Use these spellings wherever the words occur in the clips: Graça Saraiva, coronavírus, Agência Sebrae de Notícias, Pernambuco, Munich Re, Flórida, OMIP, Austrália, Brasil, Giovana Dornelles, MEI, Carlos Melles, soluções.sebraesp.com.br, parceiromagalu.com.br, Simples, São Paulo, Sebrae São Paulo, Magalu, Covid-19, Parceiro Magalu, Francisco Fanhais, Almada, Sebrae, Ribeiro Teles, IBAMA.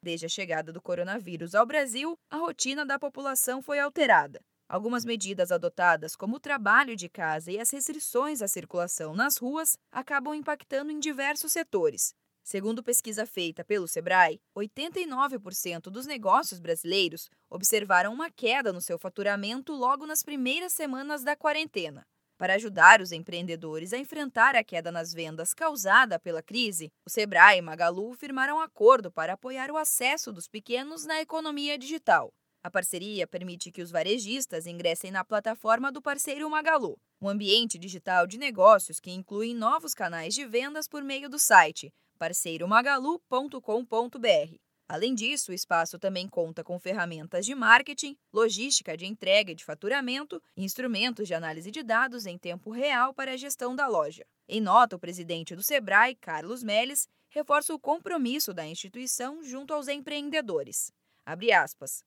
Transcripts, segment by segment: Desde a chegada do coronavírus ao Brasil, a rotina da população foi alterada. Algumas medidas adotadas, como o trabalho de casa e as restrições à circulação nas ruas, acabam impactando em diversos setores. Segundo pesquisa feita pelo Sebrae, 89% dos negócios brasileiros observaram uma queda no seu faturamento logo nas primeiras semanas da quarentena. Para ajudar os empreendedores a enfrentar a queda nas vendas causada pela crise, o Sebrae e Magalu firmaram um acordo para apoiar o acesso dos pequenos na economia digital. A parceria permite que os varejistas ingressem na plataforma do Parceiro Magalu, um ambiente digital de negócios que inclui novos canais de vendas por meio do site parceiromagalu.com.br. Além disso, o espaço também conta com ferramentas de marketing, logística de entrega e de faturamento, instrumentos de análise de dados em tempo real para a gestão da loja. Em nota, o presidente do Sebrae, Carlos Melles, reforça o compromisso da instituição junto aos empreendedores. Abre aspas.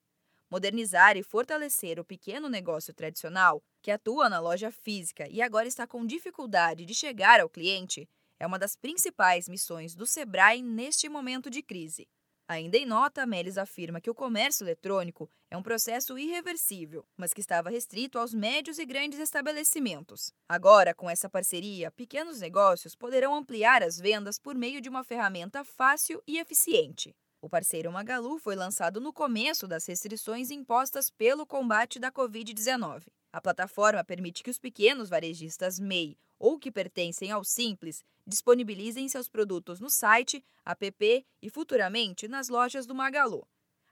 Modernizar e fortalecer o pequeno negócio tradicional, que atua na loja física e agora está com dificuldade de chegar ao cliente, é uma das principais missões do Sebrae neste momento de crise. Ainda em nota, Melles afirma que o comércio eletrônico é um processo irreversível, mas que estava restrito aos médios e grandes estabelecimentos. Agora, com essa parceria, pequenos negócios poderão ampliar as vendas por meio de uma ferramenta fácil e eficiente. O Parceiro Magalu foi lançado no começo das restrições impostas pelo combate da Covid-19. A plataforma permite que os pequenos varejistas MEI ou que pertencem ao Simples disponibilizem seus produtos no site, app e futuramente nas lojas do Magalu.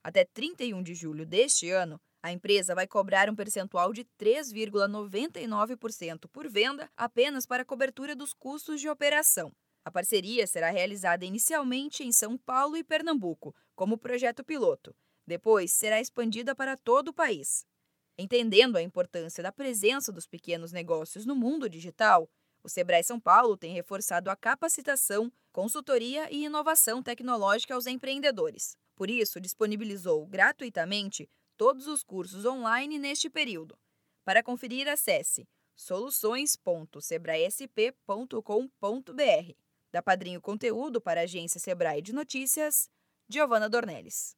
Até 31 de julho deste ano, a empresa vai cobrar um percentual de 3,99% por venda apenas para cobertura dos custos de operação. A parceria será realizada inicialmente em São Paulo e Pernambuco, como projeto piloto. Depois, será expandida para todo o país. Entendendo a importância da presença dos pequenos negócios no mundo digital, o Sebrae São Paulo tem reforçado a capacitação, consultoria e inovação tecnológica aos empreendedores. Por isso, disponibilizou gratuitamente todos os cursos online neste período. Para conferir, acesse soluções.sebraesp.com.br. Da Padrinho Conteúdo para a Agência Sebrae de Notícias, Giovana Dornelles.